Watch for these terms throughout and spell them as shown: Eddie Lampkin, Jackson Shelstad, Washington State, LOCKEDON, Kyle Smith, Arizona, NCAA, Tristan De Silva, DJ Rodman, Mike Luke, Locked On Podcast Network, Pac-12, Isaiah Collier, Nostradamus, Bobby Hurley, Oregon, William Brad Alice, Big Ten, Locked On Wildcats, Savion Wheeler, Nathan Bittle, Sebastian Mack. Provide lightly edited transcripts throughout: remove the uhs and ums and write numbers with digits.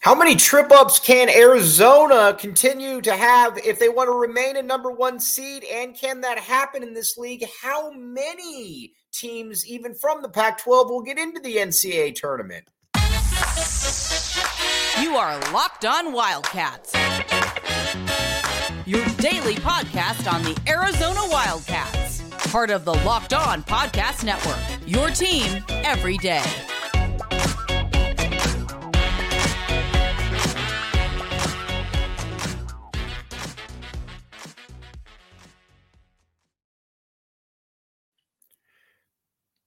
How many trip-ups can Arizona continue to have if they want to remain a number one seed? And can that happen in this league? How many teams, even from the Pac-12, will get into the NCAA tournament? You are Locked On Wildcats, your daily podcast on the Arizona Wildcats, part of the Locked On Podcast Network, your team every day.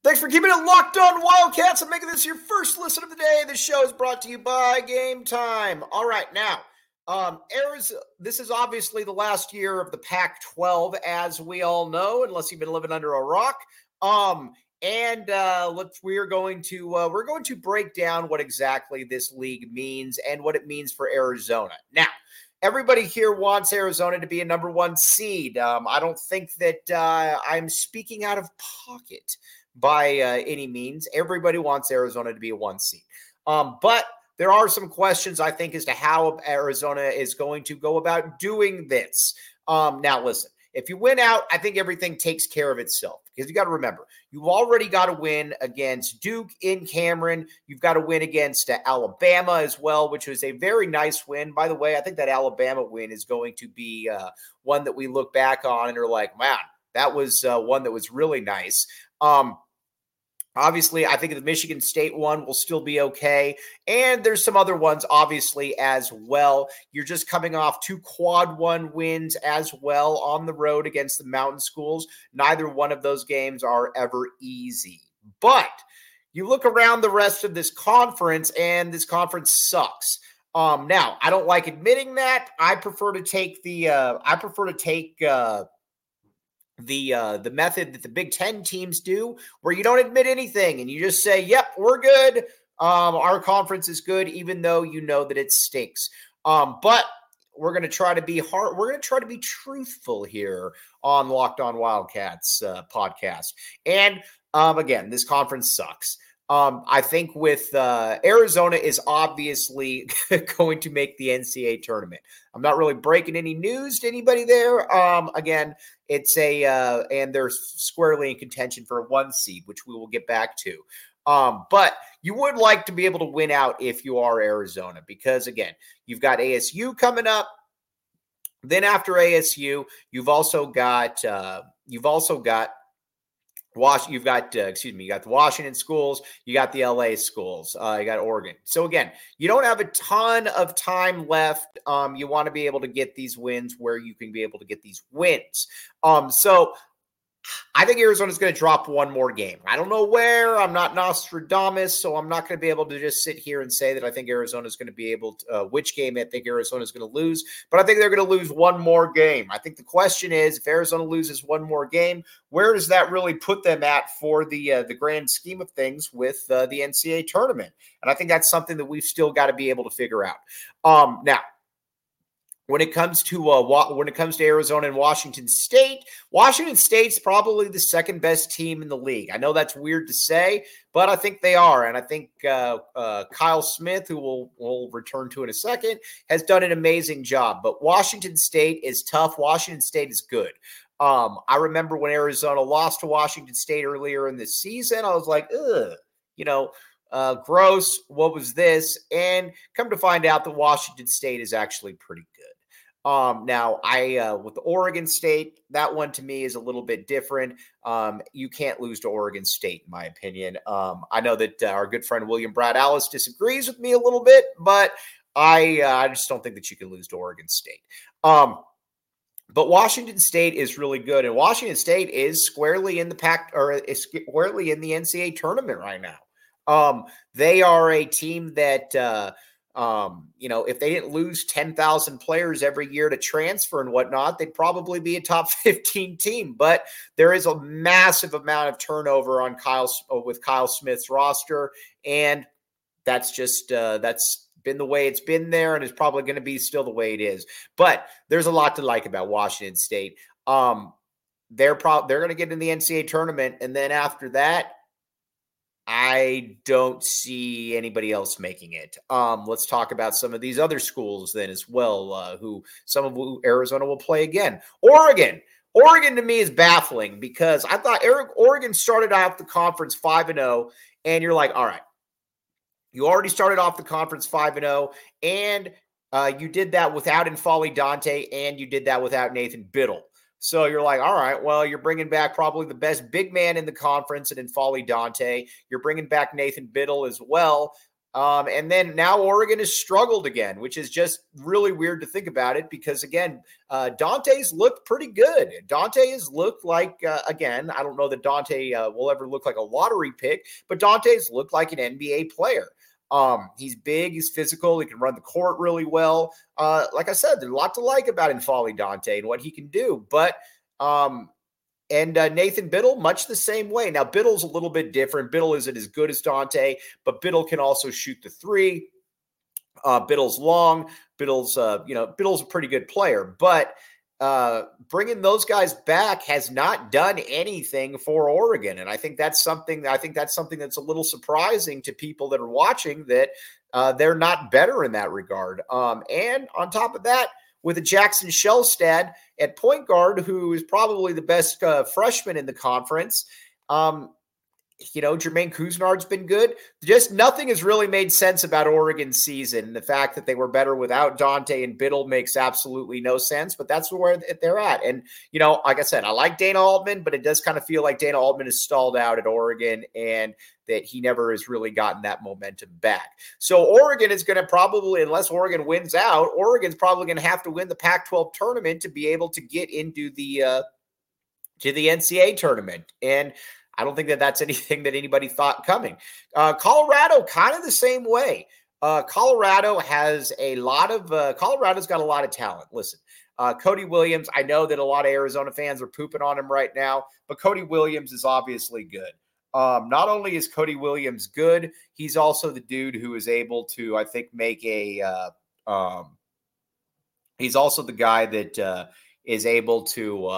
Thanks for keeping it locked on, Wildcats, and making this your first listen of the day. This show is brought to you by Game Time. All right, now, Arizona, this is obviously the last year of the Pac-12, as we all know, unless you've been living under a rock. We're going to break down what exactly this league means and what it means for Arizona. Now, everybody here wants Arizona to be a number one seed. I don't think that I'm speaking out of pocket by any means. Everybody wants Arizona to be a one seed. But there are some questions, I think, as to how Arizona is going to go about doing this. Now, listen, if you win out, I think everything takes care of itself, because you got to remember, you've already got to win against Duke in Cameron. You've got to win against Alabama as well, which was a very nice win. By the way, I think that Alabama win is going to be one that we look back on and are like, man, that was one that was really nice. Obviously, I think the Michigan State one will still be okay. And there's some other ones, obviously, as well. You're just coming off two quad one wins as well on the road against the Mountain Schools. Neither one of those games are ever easy. But you look around the rest of this conference, and this conference sucks. Now, I don't like admitting that. I prefer to take the method that the Big Ten teams do, where you don't admit anything and you just say, yep, we're good. Our conference is good, even though you know that it stinks. But we're going to try to be hard. We're going to try to be truthful here on Locked On Wildcats podcast. And again, this conference sucks. I think with Arizona is obviously going to make the NCAA tournament. I'm not really breaking any news to anybody there. Again, it's and they're squarely in contention for a one seed, which we will get back to. But you would like to be able to win out if you are Arizona, because again, you've got ASU coming up. Then after ASU, you got the Washington schools, you got the LA schools, you got Oregon. So again, you don't have a ton of time left. You want to be able to get these wins where you can be able to get these wins. So I think Arizona's going to drop one more game. I don't know where. I'm not Nostradamus, so I'm not going to be able to just sit here and say that I think Arizona's going to be able to, which game I think Arizona's going to lose, but I think they're going to lose one more game. I think the question is, if Arizona loses one more game, where does that really put them at for the grand scheme of things with the NCAA tournament? And I think that's something that we've still got to be able to figure out. Now, when it comes to Arizona and Washington State, Washington State's probably the second best team in the league. I know that's weird to say, but I think they are. And I think Kyle Smith, who we'll return to in a second, has done an amazing job. But Washington State is tough. Washington State is good. I remember when Arizona lost to Washington State earlier in the season, I was like, ugh, gross, what was this? And come to find out that Washington State is actually pretty good. Now, with Oregon State, that one to me is a little bit different. You can't lose to Oregon State, in my opinion. I know that our good friend William Brad Alice disagrees with me a little bit, but I just don't think that you can lose to Oregon State. But Washington State is really good, and Washington State is squarely in the NCAA tournament right now. They are a team that, if they didn't lose 10,000 players every year to transfer and whatnot, they'd probably be a top 15 team. But there is a massive amount of turnover with Kyle Smith's roster. And that's just, that's been the way it's been there. And it's probably going to be still the way it is. But there's a lot to like about Washington State. They're going to get in the NCAA tournament. And then after that, I don't see anybody else making it. Let's talk about some of these other schools then as well, who Arizona will play again. Oregon. Oregon to me is baffling because I thought Oregon started off the conference 5-0, and you're like, all right, you already started off the conference 5-0, and you did that without N'Faly Dante, and you did that without Nathan Bittle. So you're like, all right, well, you're bringing back probably the best big man in the conference, and N'Faly Dante. You're bringing back Nathan Bittle as well. And then now Oregon has struggled again, which is just really weird to think about it because, again, Dante's looked pretty good. Dante has looked like, again, I don't know that Dante will ever look like a lottery pick, but Dante's looked like an NBA player. He's big, he's physical, he can run the court really well. Like I said, there's a lot to like about N'Faly Dante and what he can do, but, Nathan Bittle, much the same way. Now, Bittle's a little bit different. Bittle isn't as good as Dante, but Bittle can also shoot the three. Bittle's long. Bittle's a pretty good player, but bringing those guys back has not done anything for Oregon. And I think that's something that's a little surprising to people that are watching that they're not better in that regard. And on top of that, with a Jackson Shelstad at point guard, who is probably the best freshman in the conference. Jermaine Cousinard's been good. Just nothing has really made sense about Oregon's season. The fact that they were better without Dante and Bittle makes absolutely no sense, but that's where they're at. And, like I said, I like Dana Altman, but it does kind of feel like Dana Altman is stalled out at Oregon and that he never has really gotten that momentum back. So Oregon is going to probably, unless Oregon wins out, Oregon's probably going to have to win the Pac-12 tournament to be able to get into the NCAA tournament. And I don't think that that's anything that anybody thought coming. Colorado, kind of the same way. Colorado's got a lot of talent. Listen, Cody Williams, I know that a lot of Arizona fans are pooping on him right now, but Cody Williams is obviously good. Not only is Cody Williams good, he's also the dude who is able to, I think, he's also the guy that is able to,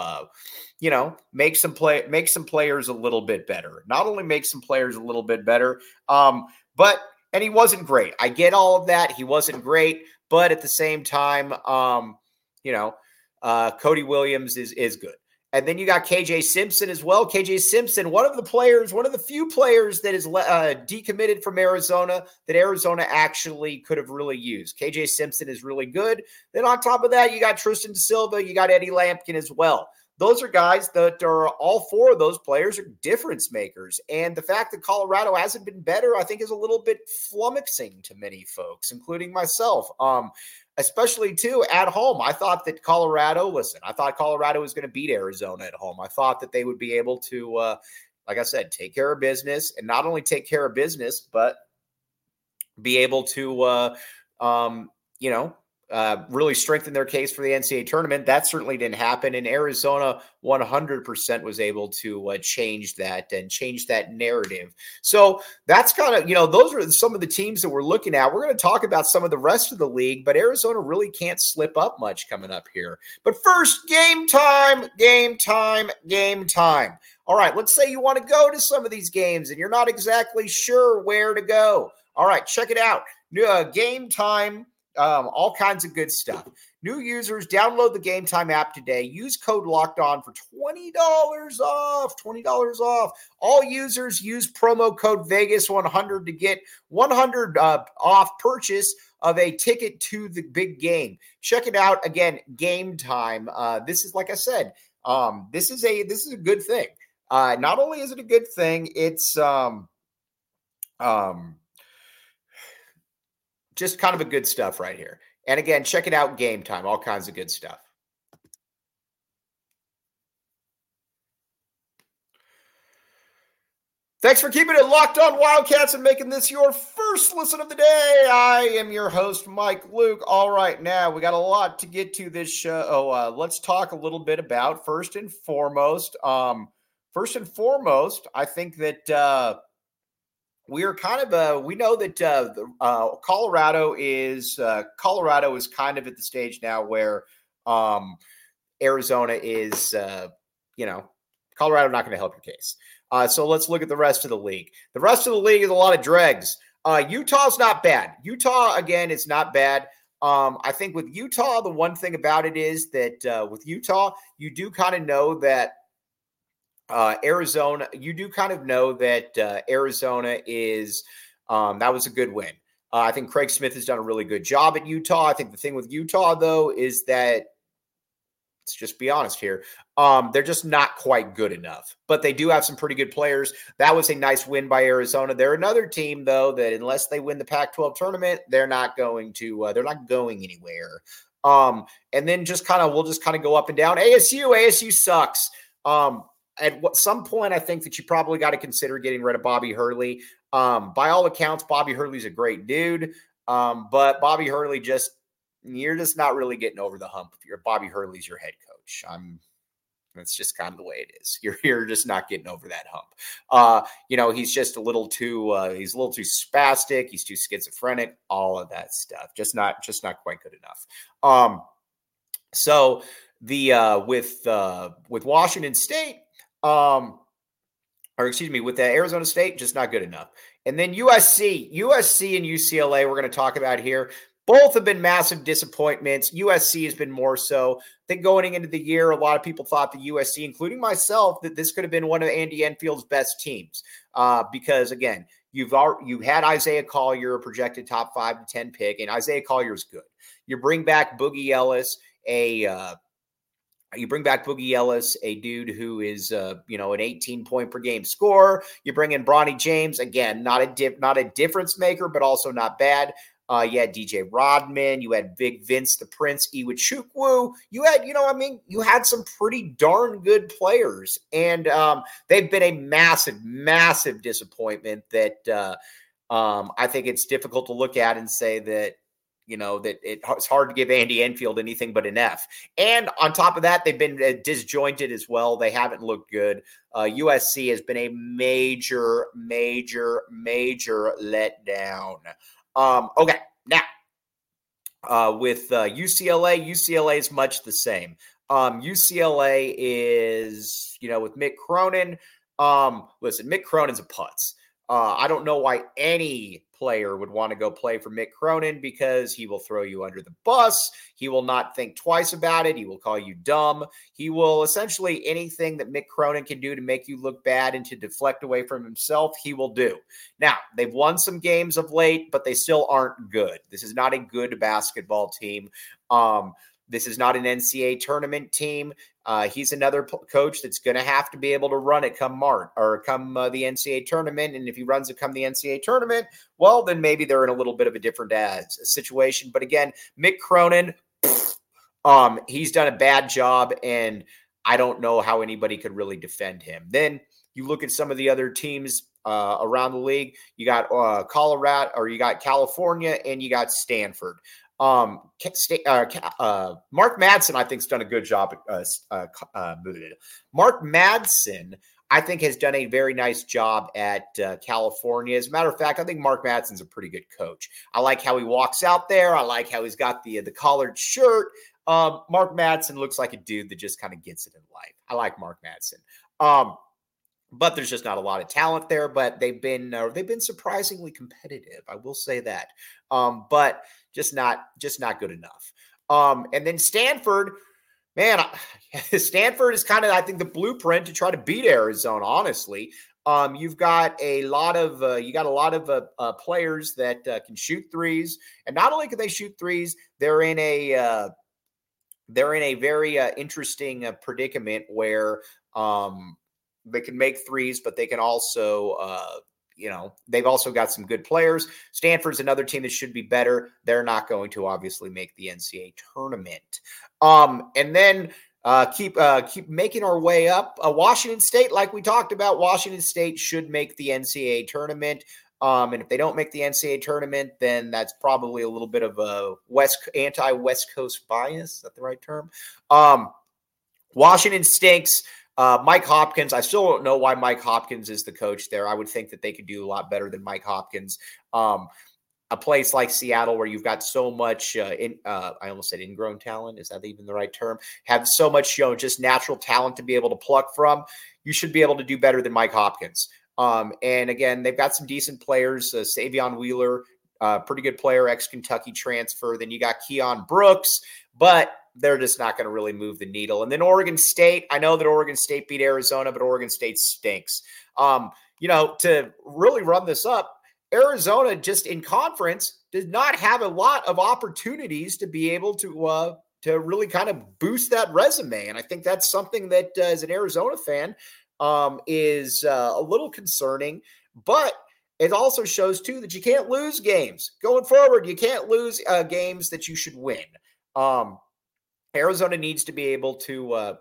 make some players a little bit better. Not only make some players a little bit better, and he wasn't great. I get all of that. He wasn't great, but at the same time, Cody Williams is good. And then you got K.J. Simpson as well. K.J. Simpson, one of the few players that is decommitted from Arizona that Arizona actually could have really used. K.J. Simpson is really good. Then on top of that, you got Tristan De Silva. You got Eddie Lampkin as well. Those are guys that are all four of those players are difference makers. And the fact that Colorado hasn't been better, I think, is a little bit flummoxing to many folks, including myself. Especially, too, at home. I thought that Colorado was going to beat Arizona at home. I thought that they would be able to, like I said, take care of business, and not only take care of business, but be able to, really strengthen their case for the NCAA tournament. That certainly didn't happen, and Arizona 100% was able to change that narrative. So that's kind of, those are some of the teams that we're looking at. We're going to talk about some of the rest of the league, but Arizona really can't slip up much coming up here. But first, game time. All right, let's say you want to go to some of these games, and you're not exactly sure where to go. All right, check it out. Game time. All kinds of good stuff. New users, download the Game Time app today. Use code LOCKEDON for $20 off. All users use promo code VEGAS100 to get $100 off purchase of a ticket to the big game. Check it out. Again, Game Time. This is, like I said, this is a good thing. Not only is it a good thing, it's just kind of a good stuff right here. And again, check it out, Game Time, all kinds of good stuff. Thanks for keeping it locked on Wildcats and making this your first listen of the day. I am your host, Mike Luke. All right, now we got a lot to get to this show. Let's talk a little bit about first and foremost, I think that, we know that Colorado is kind of at the stage now where Arizona is, Colorado not going to help your case. So let's look at the rest of the league. The rest of the league is a lot of dregs. Utah's not bad. Utah, again, is not bad. I think with Utah, the one thing about it is that with Utah, you do kind of know that Arizona, you do kind of know that Arizona is, that was a good win. I think Craig Smith has done a really good job at Utah. I think the thing with Utah, though, is that, let's just be honest here, they're just not quite good enough. But they do have some pretty good players. That was a nice win by Arizona. They're another team, though, that unless they win the Pac-12 tournament, they're not going anywhere. And then just kind of, we'll just kind of go up and down. ASU sucks. At some point, I think that you probably got to consider getting rid of Bobby Hurley. By all accounts, Bobby Hurley's a great dude, but Bobby Hurley you're just not really getting over the hump. Bobby Hurley's your head coach. That's just kind of the way it is. You're just not getting over that hump. He's just he's a little too spastic. He's too schizophrenic, all of that stuff. Just not quite good enough. So with Washington State, with the Arizona State, just not good enough. And then USC and UCLA, we're going to talk about here. Both have been massive disappointments. USC has been more so. I think going into the year, a lot of people thought that USC, including myself, that this could have been one of Andy Enfield's best teams. Because again, you had Isaiah Collier, a projected top 5 to 10 pick, and Isaiah Collier is good. You bring back Boogie Ellis, a dude who is, an 18-point per game scorer. You bring in Bronny James, again, not a difference maker, but also not bad. You had DJ Rodman. You had Big Vince, the Prince, Iwuchukwu. You had some pretty darn good players, and they've been a massive, massive disappointment that I think it's difficult to look at and say that, it's hard to give Andy Enfield anything but an F. And on top of that, they've been disjointed as well. They haven't looked good. USC has been a major, major, major letdown. Okay, now with UCLA is much the same. UCLA is, with Mick Cronin. Listen, Mick Cronin's a putz. I don't know why any player would want to go play for Mick Cronin, because he will throw you under the bus. He will not think twice about it. He will call you dumb. He will essentially anything that Mick Cronin can do to make you look bad and to deflect away from himself, he will do. Now, they've won some games of late, but they still aren't good. This is not a good basketball team. This is not an NCAA tournament team. He's another coach that's going to have to be able to run it come March or come the NCAA tournament. And if he runs it come the NCAA tournament, well, then maybe they're in a little bit of a different situation. But again, Mick Cronin, he's done a bad job, and I don't know how anybody could really defend him. Then you look at some of the other teams around the league. You got Colorado, or you got California, and you got Stanford. Mark Madsen, I think, has done a good job. Mark Madsen, I think, has done a very nice job at California. As a matter of fact, I think Mark Madsen's a pretty good coach. I like how he walks out there. I like how he's got the collared shirt. Mark Madsen looks like a dude that just kind of gets it in life. I like Mark Madsen. But there's just not a lot of talent there. But they've been surprisingly competitive. I will say that. But just not good enough. And then Stanford, man, Stanford is kind of, I think, the blueprint to try to beat Arizona. Honestly, you got a lot of players that can shoot threes, and not only can they shoot threes, they're in a very interesting predicament where they can make threes, but they can also, they've also got some good players. Stanford's another team that should be better. They're not going to obviously make the NCAA tournament. And then keep making our way up. Washington State, like we talked about, Washington State should make the NCAA tournament. And if they don't make the NCAA tournament, then that's probably a little bit of a anti-West Coast bias. Is that the right term? Washington stinks. Mike Hopkins, I still don't know why Mike Hopkins is the coach there. I would think that they could do a lot better than Mike Hopkins. a place like Seattle where you've got so much, I almost said ingrown talent. Is that even the right term? Have so much, you know, just natural talent to be able to pluck from. You should be able to do better than Mike Hopkins. And again, they've got some decent players, Savion Wheeler, pretty good player, ex-Kentucky transfer. Then you got Keon Brooks, but they're just not going to really move the needle. And then Oregon State, I know that Oregon State beat Arizona, but Oregon State stinks. You know, to really run this up, Arizona just in conference did not have a lot of opportunities to be able to really kind of boost that resume. And I think that's something that as an Arizona fan is a little concerning, but it also shows too that you can't lose games going forward. You can't lose games that you should win. Arizona needs to be able to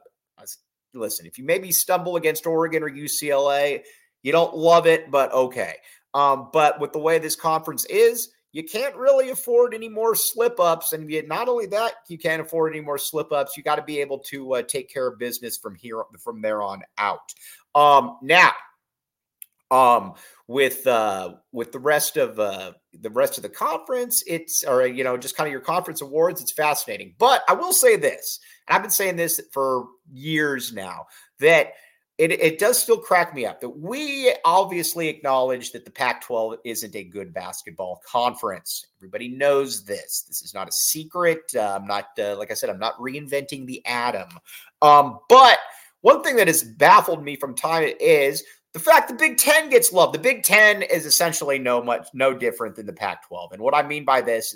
listen, if you maybe stumble against Oregon or UCLA, you don't love it, but okay. But with the way this conference is, you can't really afford any more slip-ups. And not only that, you can't afford any more slip-ups. You got to be able to take care of business from there on out. With the rest of the conference, just kind of your conference awards, it's fascinating. But I will say this, and I've been saying this for years now, that it does still crack me up that we obviously acknowledge that the Pac-12 isn't a good basketball conference. Everybody knows this. This is not a secret. I'm not, like I said, I'm not reinventing the atom. But one thing that has baffled me from time is the fact the Big Ten gets loved. The Big Ten is essentially no different than the Pac-12. And what I mean by this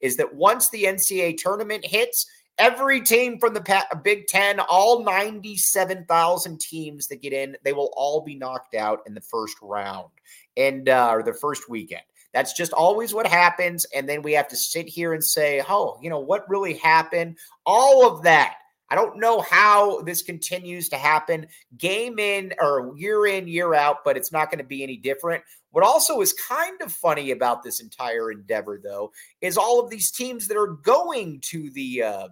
is that once the NCAA tournament hits, every team from the Big Ten, all 97,000 teams that get in, they will all be knocked out in the first round and or the first weekend. That's just always what happens. And then we have to sit here and say, oh, you know, what really happened? All of that. I don't know how this continues to happen game in or year in, year out, but it's not going to be any different. What also is kind of funny about this entire endeavor, though, is all of these teams that are going to the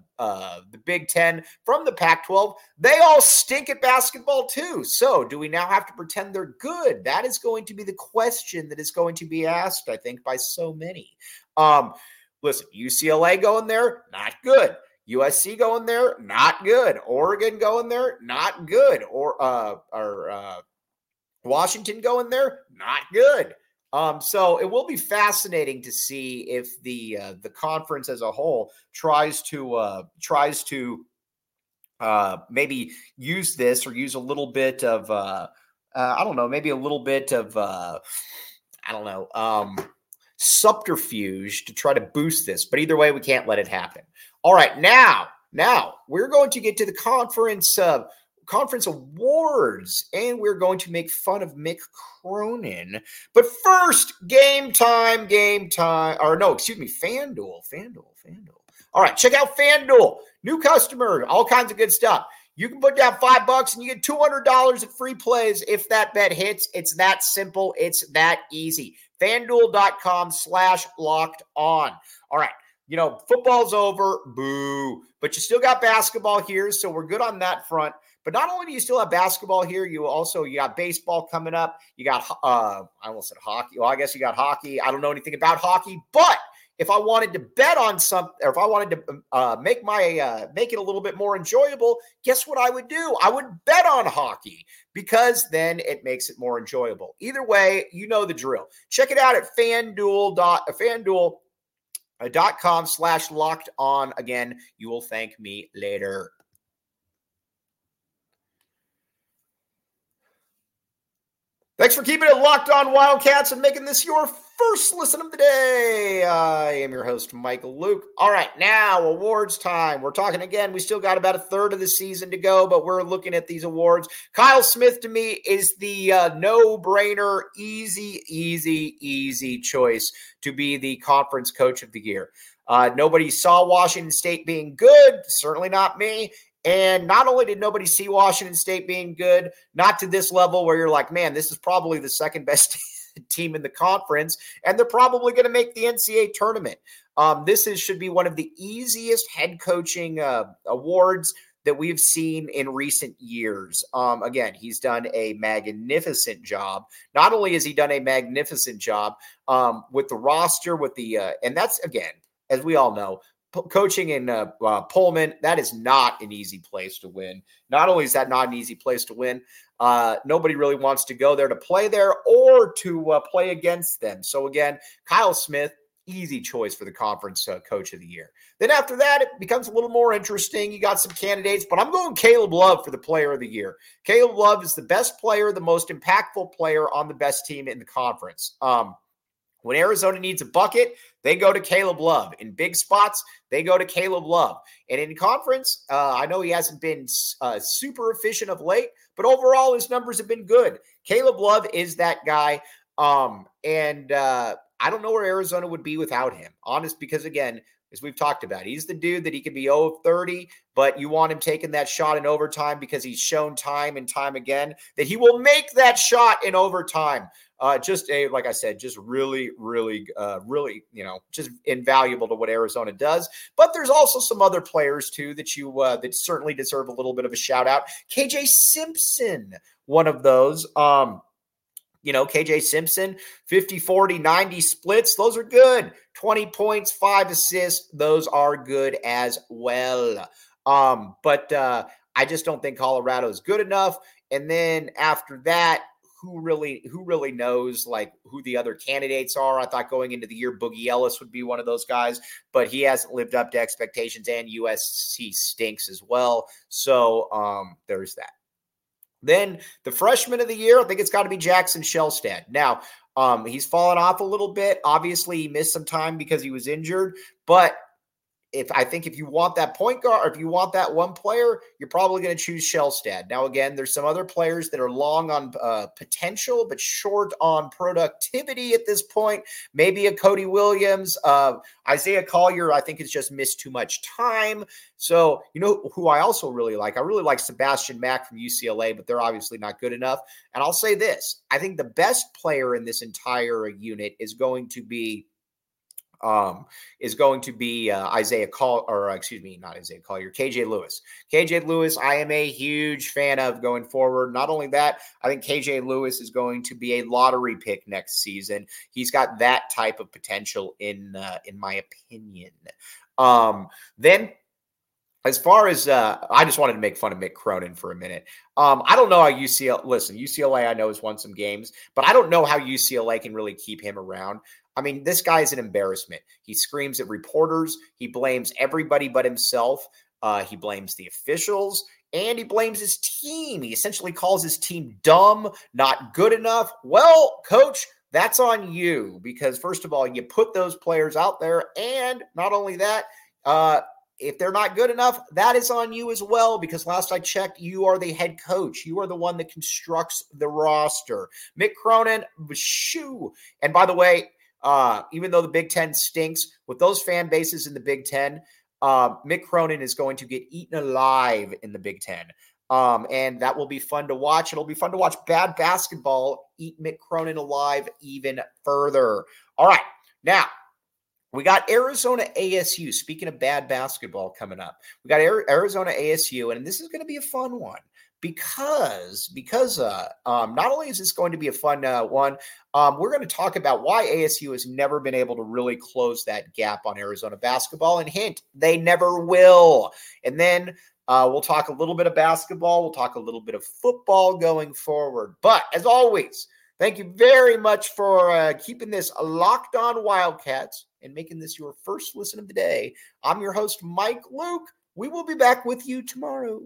Big Ten from the Pac-12, they all stink at basketball, too. So do we now have to pretend they're good? That is going to be the question that is going to be asked, I think, by so many. Listen, UCLA going there, not good. USC going there, not good. Oregon going there, not good. Or Washington going there, not good. So it will be fascinating to see if the conference as a whole tries to maybe use this or use a little bit of subterfuge to try to boost this. But either way, we can't let it happen. All right, now we're going to get to the conference awards, and we're going to make fun of Mick Cronin. But first, game time. Or no, excuse me, FanDuel. All right, check out FanDuel. New customer, all kinds of good stuff. You can put down $5 and you get $200 of free plays if that bet hits. It's that simple. It's that easy. FanDuel.com/lockedon. All right. You know, football's over, boo, but you still got basketball here, so we're good on that front. But not only do you still have basketball here, you got baseball coming up. You got, I almost said hockey. Well, I guess you got hockey. I don't know anything about hockey, but if I wanted to bet on something, or if I wanted to make it a little bit more enjoyable, guess what I would do? I would bet on hockey because then it makes it more enjoyable. Either way, you know the drill. Check it out at FanDuel.com/lockedon. Again, you will thank me later. Thanks for keeping it locked on Wildcats and making this your first listen of the day. I am your host, Mike Luke. All right, now awards time. We're talking again. We still got about a third of the season to go, but we're looking at these awards. Kyle Smith, to me, is the no-brainer, easy choice to be the conference coach of the year. Nobody saw Washington State being good, certainly not me. And not only did nobody see Washington State being good, not to this level where you're like, man, this is probably the second best team in the conference, and they're probably going to make the NCAA tournament. This should be one of the easiest head coaching awards that we've seen in recent years. Again, he's done a magnificent job. Not only has he done a magnificent job with the roster, with the and that's, again, as we all know, coaching in Pullman, that is not an easy place to win. Not only is that not an easy place to win, nobody really wants to go there to play there or to play against them. So again, Kyle Smith, easy choice for the conference coach of the year. Then after that, it becomes a little more interesting. You got some candidates, but I'm going Caleb Love for the player of the year. Caleb Love is the best player, the most impactful player on the best team in the conference. When Arizona needs a bucket, they go to Caleb Love. In big spots, they go to Caleb Love. And in conference, I know he hasn't been super efficient of late, but overall his numbers have been good. Caleb Love is that guy. I don't know where Arizona would be without him, honest, because again, as we've talked about, he's the dude that he could be 0-30, but you want him taking that shot in overtime because he's shown time and time again that he will make that shot in overtime. Like I said, just really, just invaluable to what Arizona does. But there's also some other players too that you that certainly deserve a little bit of a shout out. KJ Simpson, one of those. KJ Simpson, 50, 40, 90 splits. Those are good. 20 points, 5 assists. Those are good as well. I just don't think Colorado is good enough. And then after that, who really knows like who the other candidates are? I thought going into the year, Boogie Ellis would be one of those guys, but he hasn't lived up to expectations and USC stinks as well. So there's that. Then the freshman of the year, I think it's got to be Jackson Shelstad. Now, he's fallen off a little bit. Obviously, he missed some time because he was injured. But if you want that point guard, or if you want that one player, you're probably going to choose Shelstad. Now, again, there's some other players that are long on potential but short on productivity at this point. Maybe a Cody Williams, Isaiah Collier, I think it's just missed too much time. So, who I also really like? I really like Sebastian Mack from UCLA, but they're obviously not good enough. And I'll say this. I think the best player in this entire unit is going to be KJ Lewis. KJ Lewis, I am a huge fan of going forward. Not only that, I think KJ Lewis is going to be a lottery pick next season. He's got that type of potential in my opinion. Then as far as I just wanted to make fun of Mick Cronin for a minute. I don't know how UCLA I know has won some games, but I don't know how UCLA can really keep him around. I mean, this guy is an embarrassment. He screams at reporters. He blames everybody but himself. He blames the officials, and he blames his team. He essentially calls his team dumb, not good enough. Well, coach, that's on you because, first of all, you put those players out there, and not only that, if they're not good enough, that is on you as well, because last I checked, you are the head coach. You are the one that constructs the roster. Mick Cronin, shoo. And by the way, even though the Big Ten stinks, with those fan bases in the Big Ten, Mick Cronin is going to get eaten alive in the Big Ten. And that will be fun to watch. It'll be fun to watch bad basketball eat Mick Cronin alive even further. All right. Now, we got Arizona ASU. Speaking of bad basketball coming up, we got Arizona ASU, and this is going to be a fun one because not only is this going to be a fun one, we're going to talk about why ASU has never been able to really close that gap on Arizona basketball, and hint, they never will. And then we'll talk a little bit of basketball. We'll talk a little bit of football going forward. But as always, thank you very much for keeping this Locked On Wildcats and making this your first listen of the day. I'm your host, Mike Luke. We will be back with you tomorrow.